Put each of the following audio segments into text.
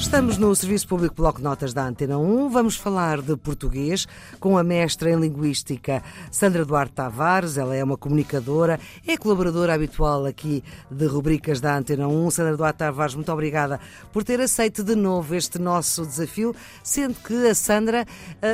Estamos no Serviço Público Bloco de Notas da Antena 1. Vamos falar de português com a mestra em Linguística, Sandra Duarte Tavares. Ela é uma comunicadora, é colaboradora habitual aqui de rubricas da Antena 1. Sandra Duarte Tavares, muito obrigada por ter aceito de novo este nosso desafio, sendo que a Sandra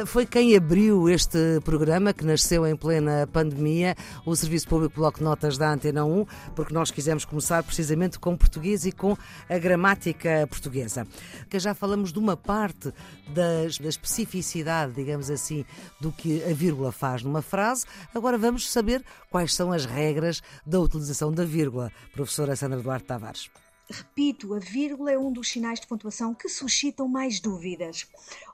foi quem abriu este programa, que nasceu em plena pandemia, o Serviço Público Bloco de Notas da Antena 1, porque nós quisemos começar precisamente com português e com a gramática portuguesa. Que já falamos de uma parte da especificidade, digamos assim, do que a vírgula faz numa frase. Agora vamos saber quais são as regras da utilização da vírgula. Professora Sandra Duarte Tavares. Repito, a vírgula é um dos sinais de pontuação que suscitam mais dúvidas.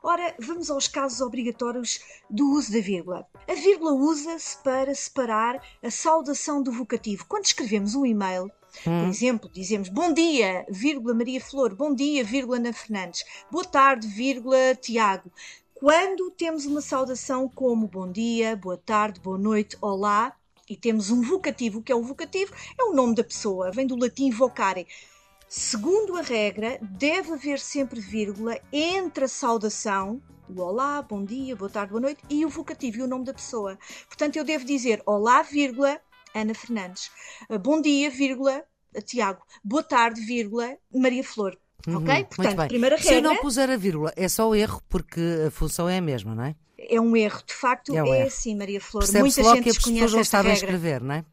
Ora, vamos aos casos obrigatórios do uso da vírgula. A vírgula usa-se para separar a saudação do vocativo. Quando escrevemos um e-mail, por exemplo, dizemos bom dia, vírgula Maria Flor, bom dia, vírgula Ana Fernandes, boa tarde, vírgula Tiago. Quando temos uma saudação como bom dia, boa tarde, boa noite, olá, e temos um vocativo, o que é um vocativo? É o nome da pessoa, vem do latim vocare. Segundo a regra, deve haver sempre vírgula entre a saudação, o olá, bom dia, boa tarde, boa noite, e o vocativo e o nome da pessoa. Portanto, eu devo dizer olá, vírgula Ana Fernandes. Bom dia, vírgula, Tiago. Boa tarde, vírgula, Maria Flor. Ok? Portanto, primeira regra... Se eu não puser a vírgula, é só o erro, porque a função é a mesma, não é? É um erro, de facto, é assim, Maria Flor. Percebe-se muita gente desconhece esta regra. As pessoas não sabem escrever, não é?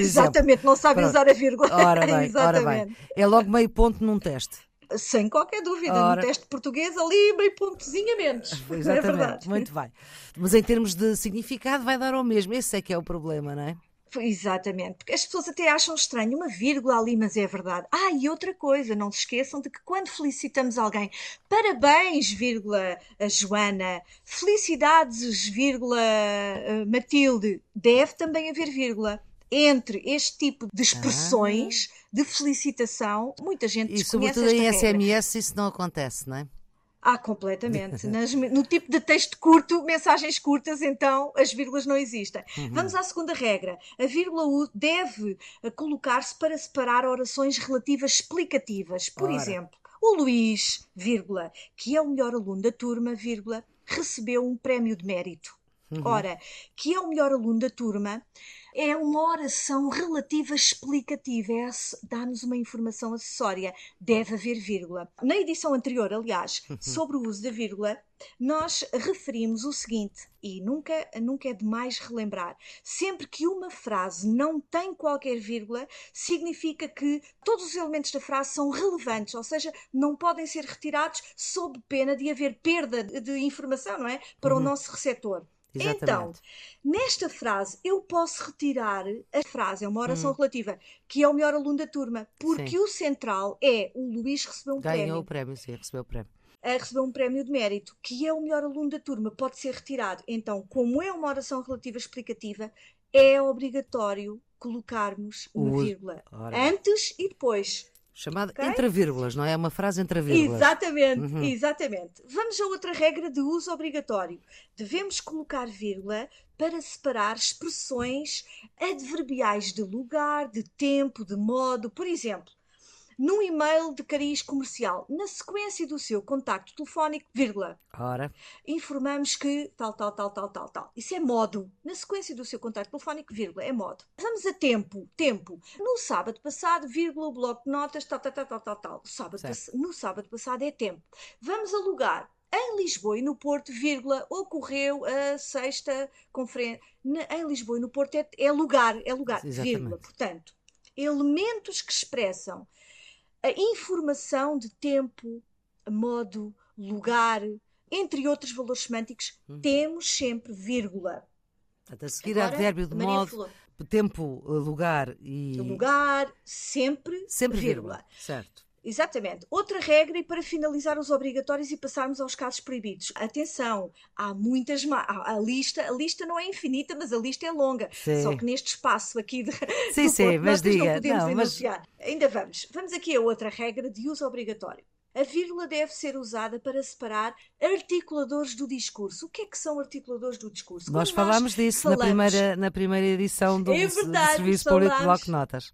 Exatamente, não sabem usar a vírgula. Ora bem. É logo meio ponto num teste. Sem qualquer dúvida, no teste português ali meio pontozinho a menos. Exatamente, é verdade. Muito bem. Mas em termos de significado vai dar ao mesmo. Esse é que é o problema, não é? Exatamente, porque as pessoas até acham estranho uma vírgula ali, mas é verdade. E outra coisa, não se esqueçam de que quando felicitamos alguém, parabéns, vírgula, a Joana, felicidades, vírgula, Matilde, deve também haver vírgula. Entre este tipo de expressões de felicitação, muita gente desconhece esta regra. E sobretudo em SMS isso não acontece, não é? Completamente. No tipo de texto curto, mensagens curtas, então as vírgulas não existem. Vamos à segunda regra. A vírgula U deve colocar-se para separar orações relativas explicativas. Por exemplo, o Luís, vírgula, que é o melhor aluno da turma, vírgula, recebeu um prémio de mérito. Ora, que é o melhor aluno da turma, é uma oração relativa explicativa, dá-nos uma informação acessória, deve haver vírgula. Na edição anterior, aliás, sobre o uso da vírgula, nós referimos o seguinte, e nunca é demais relembrar, sempre que uma frase não tem qualquer vírgula, significa que todos os elementos da frase são relevantes, ou seja, não podem ser retirados sob pena de haver perda de informação, não é? Para o nosso receptor. Exatamente. Então, nesta frase, eu posso retirar a frase, é uma oração relativa, que é o melhor aluno da turma, porque o central é o Luís recebeu um prémio. Ganhou o prémio, sim, recebeu o prémio. Recebeu um prémio de mérito, que é o melhor aluno da turma, pode ser retirado. Então, como é uma oração relativa explicativa, é obrigatório colocarmos uma vírgula antes e depois. Chamada entre vírgulas, não é? É uma frase entre vírgulas. Exatamente, exatamente. Vamos a outra regra de uso obrigatório. Devemos colocar vírgula para separar expressões adverbiais de lugar, de tempo, de modo. Por exemplo, num e-mail de cariz comercial, na sequência do seu contacto telefónico, vírgula, informamos que tal. Isso é modo. Na sequência do seu contacto telefónico, vírgula, é modo. Vamos a tempo. No sábado passado, vírgula, o bloco de notas, tal. No sábado passado é tempo. Vamos a lugar. Em Lisboa e no Porto, vírgula, ocorreu a sexta conferência. Em Lisboa e no Porto é lugar, exatamente. Vírgula. Portanto, elementos que expressam a informação de tempo, modo, lugar, entre outros valores semânticos, temos sempre vírgula. A seguir ao advérbio de modo, falou. Tempo, lugar e... Lugar, sempre vírgula. Certo. Exatamente. Outra regra, e para finalizar os obrigatórios e passarmos aos casos proibidos. Atenção, há muitas... A lista não é infinita, mas a lista é longa. Sim. Só que neste espaço aqui do Porto, mas não podemos enunciar. Ainda vamos. Vamos aqui a outra regra de uso obrigatório. A vírgula deve ser usada para separar articuladores do discurso. O que é que são articuladores do discurso? Nós falámos disso na primeira edição do Serviço Público Bloco de Notas.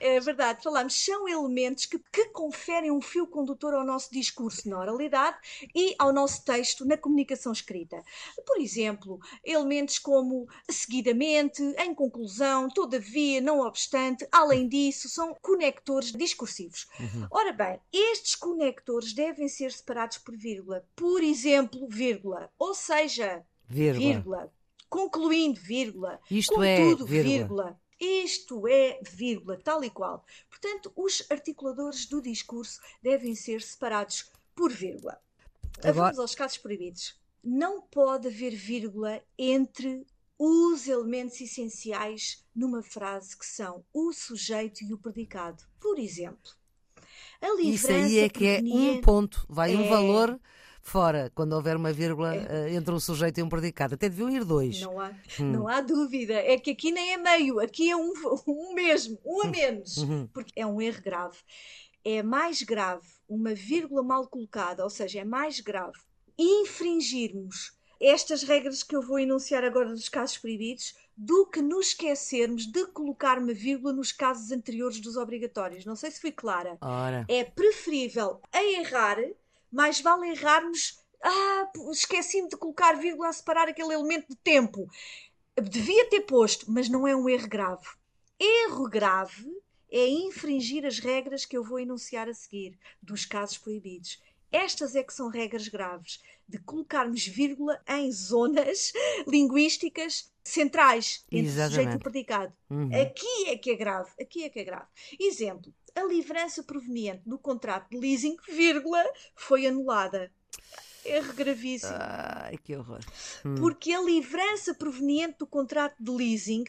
É verdade, falamos, são elementos que conferem um fio condutor ao nosso discurso na oralidade e ao nosso texto na comunicação escrita. Por exemplo, elementos como seguidamente, em conclusão, todavia, não obstante, além disso, são conectores discursivos. Uhum. Ora bem, estes conectores devem ser separados por vírgula. Por exemplo, vírgula, ou seja, vírgula, concluindo, vírgula, isto contudo, vírgula. Isto é, vírgula, tal e qual. Portanto, os articuladores do discurso devem ser separados por vírgula. Vamos aos casos proibidos. Não pode haver vírgula entre os elementos essenciais numa frase que são o sujeito e o predicado. Por exemplo, a livrança. Isso aí é que é um ponto, vai um valor fora, quando houver uma vírgula entre um sujeito e um predicado. Até deviam ir dois. Não há dúvida. É que aqui nem é meio, aqui é um mesmo, um a menos, porque é um erro grave. É mais grave uma vírgula mal colocada, ou seja, é mais grave infringirmos estas regras que eu vou enunciar agora dos casos proibidos, do que nos esquecermos de colocar uma vírgula nos casos anteriores dos obrigatórios. Não sei se fui clara. Ora. É preferível a errar. Mais vale errarmos, esqueci-me de colocar vírgula a separar aquele elemento de tempo. Devia ter posto, mas não é um erro grave. Erro grave é infringir as regras que eu vou enunciar a seguir, dos casos proibidos. Estas é que são regras graves, de colocarmos vírgula em zonas linguísticas centrais, entre o sujeito e o predicado. Uhum. Aqui é que é grave, aqui é que é grave. Exemplo. A livrança proveniente do contrato de leasing, vírgula, foi anulada. Erro gravíssimo. Ai, que horror. Porque a livrança proveniente do contrato de leasing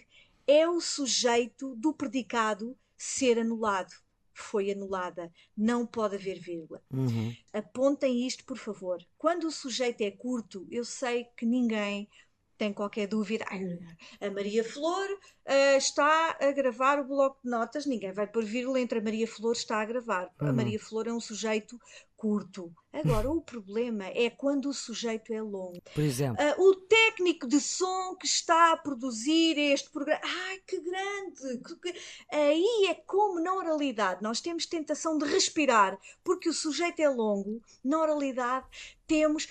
é o sujeito do predicado ser anulado. Foi anulada. Não pode haver vírgula. Uhum. Apontem isto, por favor. Quando o sujeito é curto, eu sei que ninguém tem qualquer dúvida. A Maria Flor está a gravar o bloco de notas. Ninguém vai pôr vírgula entre a Maria Flor está a gravar. A Maria Flor é um sujeito curto. Agora, o problema é quando o sujeito é longo. Por exemplo. O técnico de som que está a produzir este programa. Ai, que grande! Aí é como na oralidade. Nós temos tentação de respirar, porque o sujeito é longo. Na oralidade temos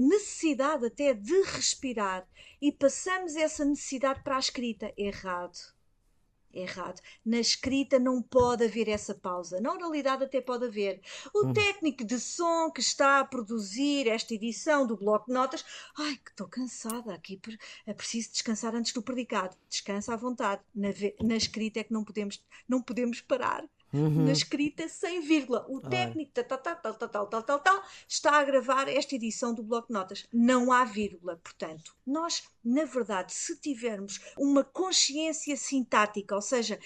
necessidade até de respirar. E passamos essa necessidade para a escrita. Errado. Na escrita não pode haver essa pausa. Na oralidade até pode haver. O técnico de som que está a produzir esta edição do bloco de notas. Ai, que estou cansada aqui. Preciso descansar antes do predicado. Descansa à vontade. Na escrita é que não podemos parar. Uhum. Na escrita sem vírgula. O técnico tal, está a gravar esta edição do bloco de notas. Não há vírgula. Portanto, nós, na verdade, se tivermos uma consciência sintática, ou seja,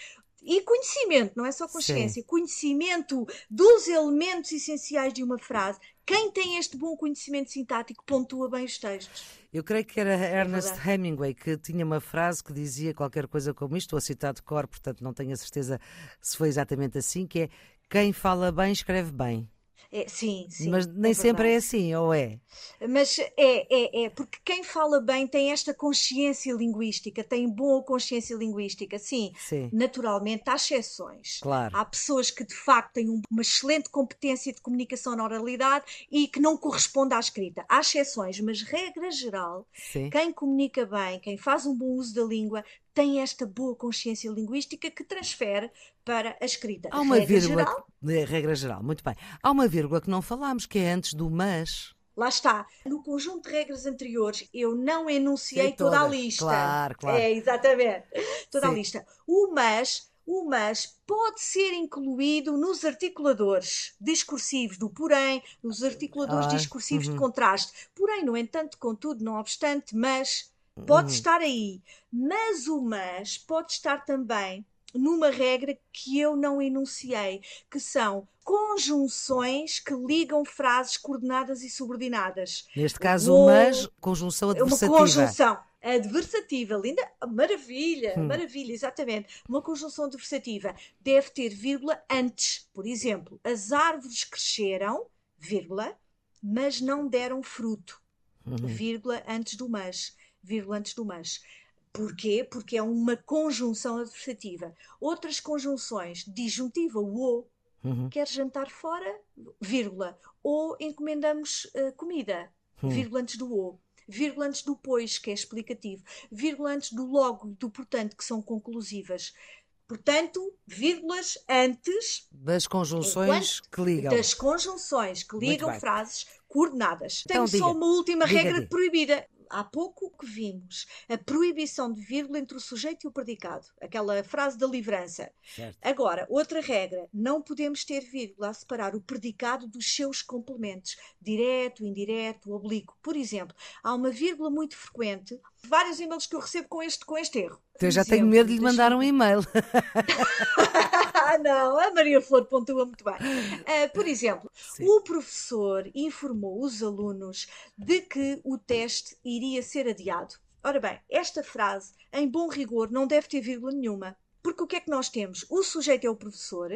e conhecimento, não é só consciência, sim, conhecimento dos elementos essenciais de uma frase. Quem tem este bom conhecimento sintático pontua bem os textos. Eu creio que era Ernest Hemingway que tinha uma frase que dizia qualquer coisa como isto, estou a citar de cor, portanto não tenho a certeza se foi exatamente assim, que é quem fala bem escreve bem. É, sim. Mas nem é sempre é assim, ou é? Mas é, porque quem fala bem tem esta consciência linguística, tem boa consciência linguística, sim. Naturalmente há exceções. Claro. Há pessoas que de facto têm uma excelente competência de comunicação na oralidade e que não corresponde à escrita. Há exceções, mas regra geral, sim, quem comunica bem, quem faz um bom uso da língua, tem esta boa consciência linguística que transfere para a escrita. Há uma regra geral, muito bem. Há uma vírgula que não falámos, que é antes do mas. Lá está. No conjunto de regras anteriores, eu não enunciei toda a lista. Claro. É, exatamente. Toda, sim, a lista. O mas pode ser incluído nos articuladores discursivos do porém, nos articuladores discursivos de contraste. Porém, no entanto, contudo, não obstante, mas... Pode estar aí, mas o mas pode estar também numa regra que eu não enunciei, que são conjunções que ligam frases coordenadas e subordinadas. Neste caso, o mas, conjunção adversativa. Uma conjunção. adversativa, linda, maravilha, maravilha, exatamente. Uma conjunção adversativa deve ter vírgula antes. Por exemplo, as árvores cresceram, vírgula, mas não deram fruto, vírgula antes do mas, vírgula antes do mas. Porquê? Porque é uma conjunção adversativa. Outras conjunções, disjuntiva, o, quer jantar fora, vírgula, ou encomendamos comida, vírgula antes do o, vírgula antes do pois, que é explicativo, vírgula antes do logo e do portanto, que são conclusivas. Portanto, vírgulas antes das conjunções que ligam. Das conjunções que ligam frases coordenadas. Então, tenho só uma última regra proibida. Há pouco que vimos a proibição de vírgula entre o sujeito e o predicado. Aquela frase da livrança. Certo. Agora, outra regra. Não podemos ter vírgula a separar o predicado dos seus complementos. Direto, indireto, oblíquo. Por exemplo, há uma vírgula muito frequente. Vários e-mails que eu recebo com este erro. Eu já tenho medo de lhe mandar um e-mail. Não, a Maria Flor pontua muito bem. Por exemplo, sim, o professor informou os alunos de que o teste iria ser adiado. Ora bem, esta frase, em bom rigor, não deve ter vírgula nenhuma. Porque o que é que nós temos? O sujeito é o professor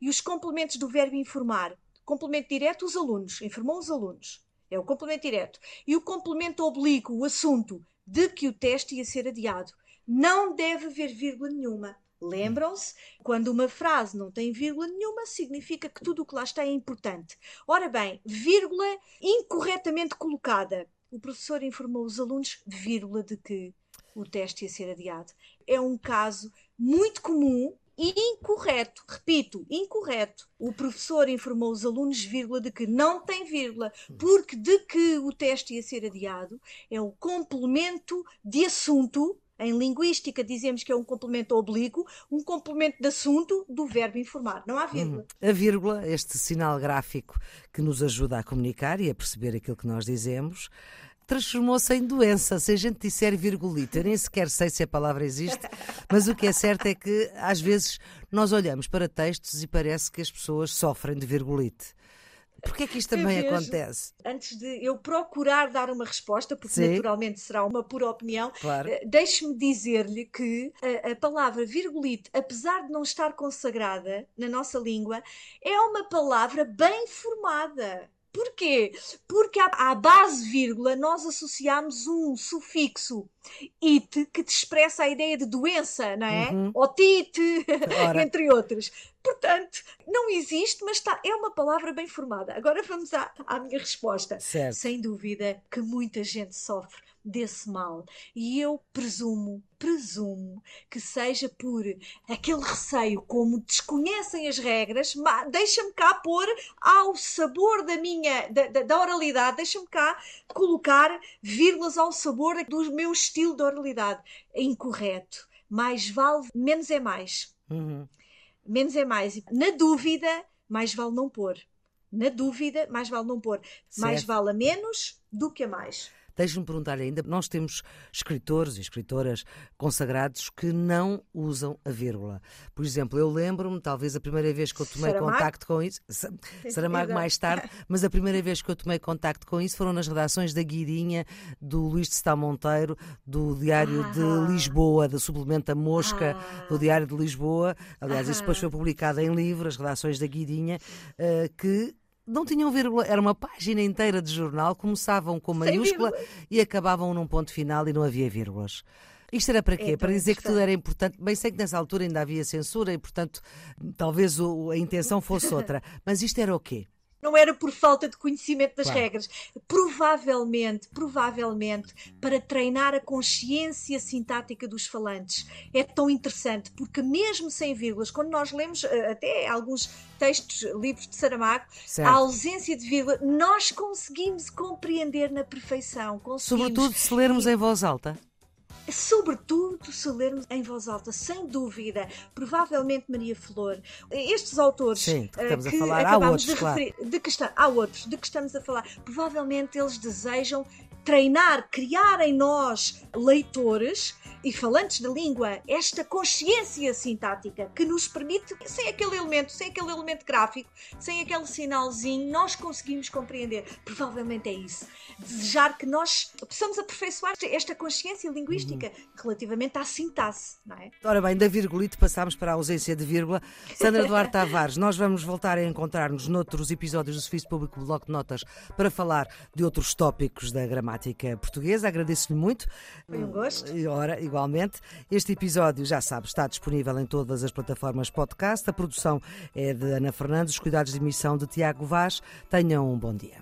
e os complementos do verbo informar. Complemento direto, os alunos. Informou os alunos. É o complemento direto. E o complemento oblíquo, o assunto, de que o teste ia ser adiado. Não deve haver vírgula nenhuma. Lembram-se? Quando uma frase não tem vírgula nenhuma, significa que tudo o que lá está é importante. Ora bem, vírgula incorretamente colocada. O professor informou os alunos, vírgula, de que o teste ia ser adiado. É um caso muito comum e incorreto. Repito, incorreto. O professor informou os alunos, vírgula, de que não tem vírgula, porque de que o teste ia ser adiado é o complemento de assunto. Em linguística dizemos que é um complemento oblíquo, um complemento de assunto do verbo informar. Não há vírgula. A vírgula, este sinal gráfico que nos ajuda a comunicar e a perceber aquilo que nós dizemos, transformou-se em doença. Se a gente disser virgulito, eu nem sequer sei se a palavra existe, mas o que é certo é que às vezes nós olhamos para textos e parece que as pessoas sofrem de virgulite. Porquê é que isto também acontece? Antes de eu procurar dar uma resposta, porque sim, naturalmente será uma pura opinião, claro, deixe-me dizer-lhe que a palavra virgulite, apesar de não estar consagrada na nossa língua, é uma palavra bem formada. Porquê? Porque à base vírgula nós associamos um sufixo it, que te expressa a ideia de doença, não é? Otite, entre outros. Portanto, não existe, mas é uma palavra bem formada. Agora vamos à minha resposta. Certo. Sem dúvida que muita gente sofre desse mal. E eu presumo que seja por aquele receio, como desconhecem as regras, deixa-me cá pôr ao sabor da minha, da oralidade, deixa-me cá colocar vírgulas ao sabor do meu estilo de oralidade. É incorreto. Mais vale, menos é mais. Menos é mais. Na dúvida, mais vale não pôr. Na dúvida, mais vale não pôr. Certo. Mais vale a menos do que a mais. Deixe-me perguntar-lhe ainda, nós temos escritores e escritoras consagrados que não usam a vírgula. Por exemplo, eu lembro-me, talvez a primeira vez que eu tomei contacto com isso, Saramago mais tarde, mas a primeira vez que eu tomei contacto com isso foram nas redações da Guidinha, do Luís de Cital Monteiro, do Diário de Lisboa, da Suplementa Mosca, do Diário de Lisboa. Aliás, isso depois foi publicado em livro, as redações da Guidinha, que não tinham vírgula, era uma página inteira de jornal, começavam com maiúscula e acabavam num ponto final e não havia vírgulas. Isto era para quê? Para dizer que tudo era importante. Bem, sei que nessa altura ainda havia censura e, portanto, talvez a intenção fosse outra. Mas isto era o quê? Não era por falta de conhecimento das regras. Provavelmente, para treinar a consciência sintática dos falantes. É tão interessante, porque mesmo sem vírgulas, quando nós lemos até alguns textos, livros de Saramago, certo, a ausência de vírgula, nós conseguimos compreender na perfeição. Sobretudo se lermos em voz alta. Sobretudo se lermos em voz alta, sem dúvida, provavelmente Maria Flor, estes autores, sim, que acabamos de referir, há outros de que estamos a falar, provavelmente eles desejam treinar, criar em nós, leitores, e falantes da língua, esta consciência sintática que nos permite, sem aquele elemento gráfico, sem aquele sinalzinho, nós conseguimos compreender. Provavelmente é isso. Desejar que nós possamos aperfeiçoar esta consciência linguística relativamente à sintaxe, não é? Ora bem, da virgulite passámos para a ausência de vírgula. Sandra Duarte Tavares, nós vamos voltar a encontrar-nos noutros episódios do Serviço Público Bloco de Notas para falar de outros tópicos da gramática portuguesa. Agradeço-lhe muito. Foi um gosto. Ora, igualmente. Este episódio, já sabe, está disponível em todas as plataformas podcast. A produção é de Ana Fernandes, os cuidados de emissão de Tiago Vaz. Tenham um bom dia.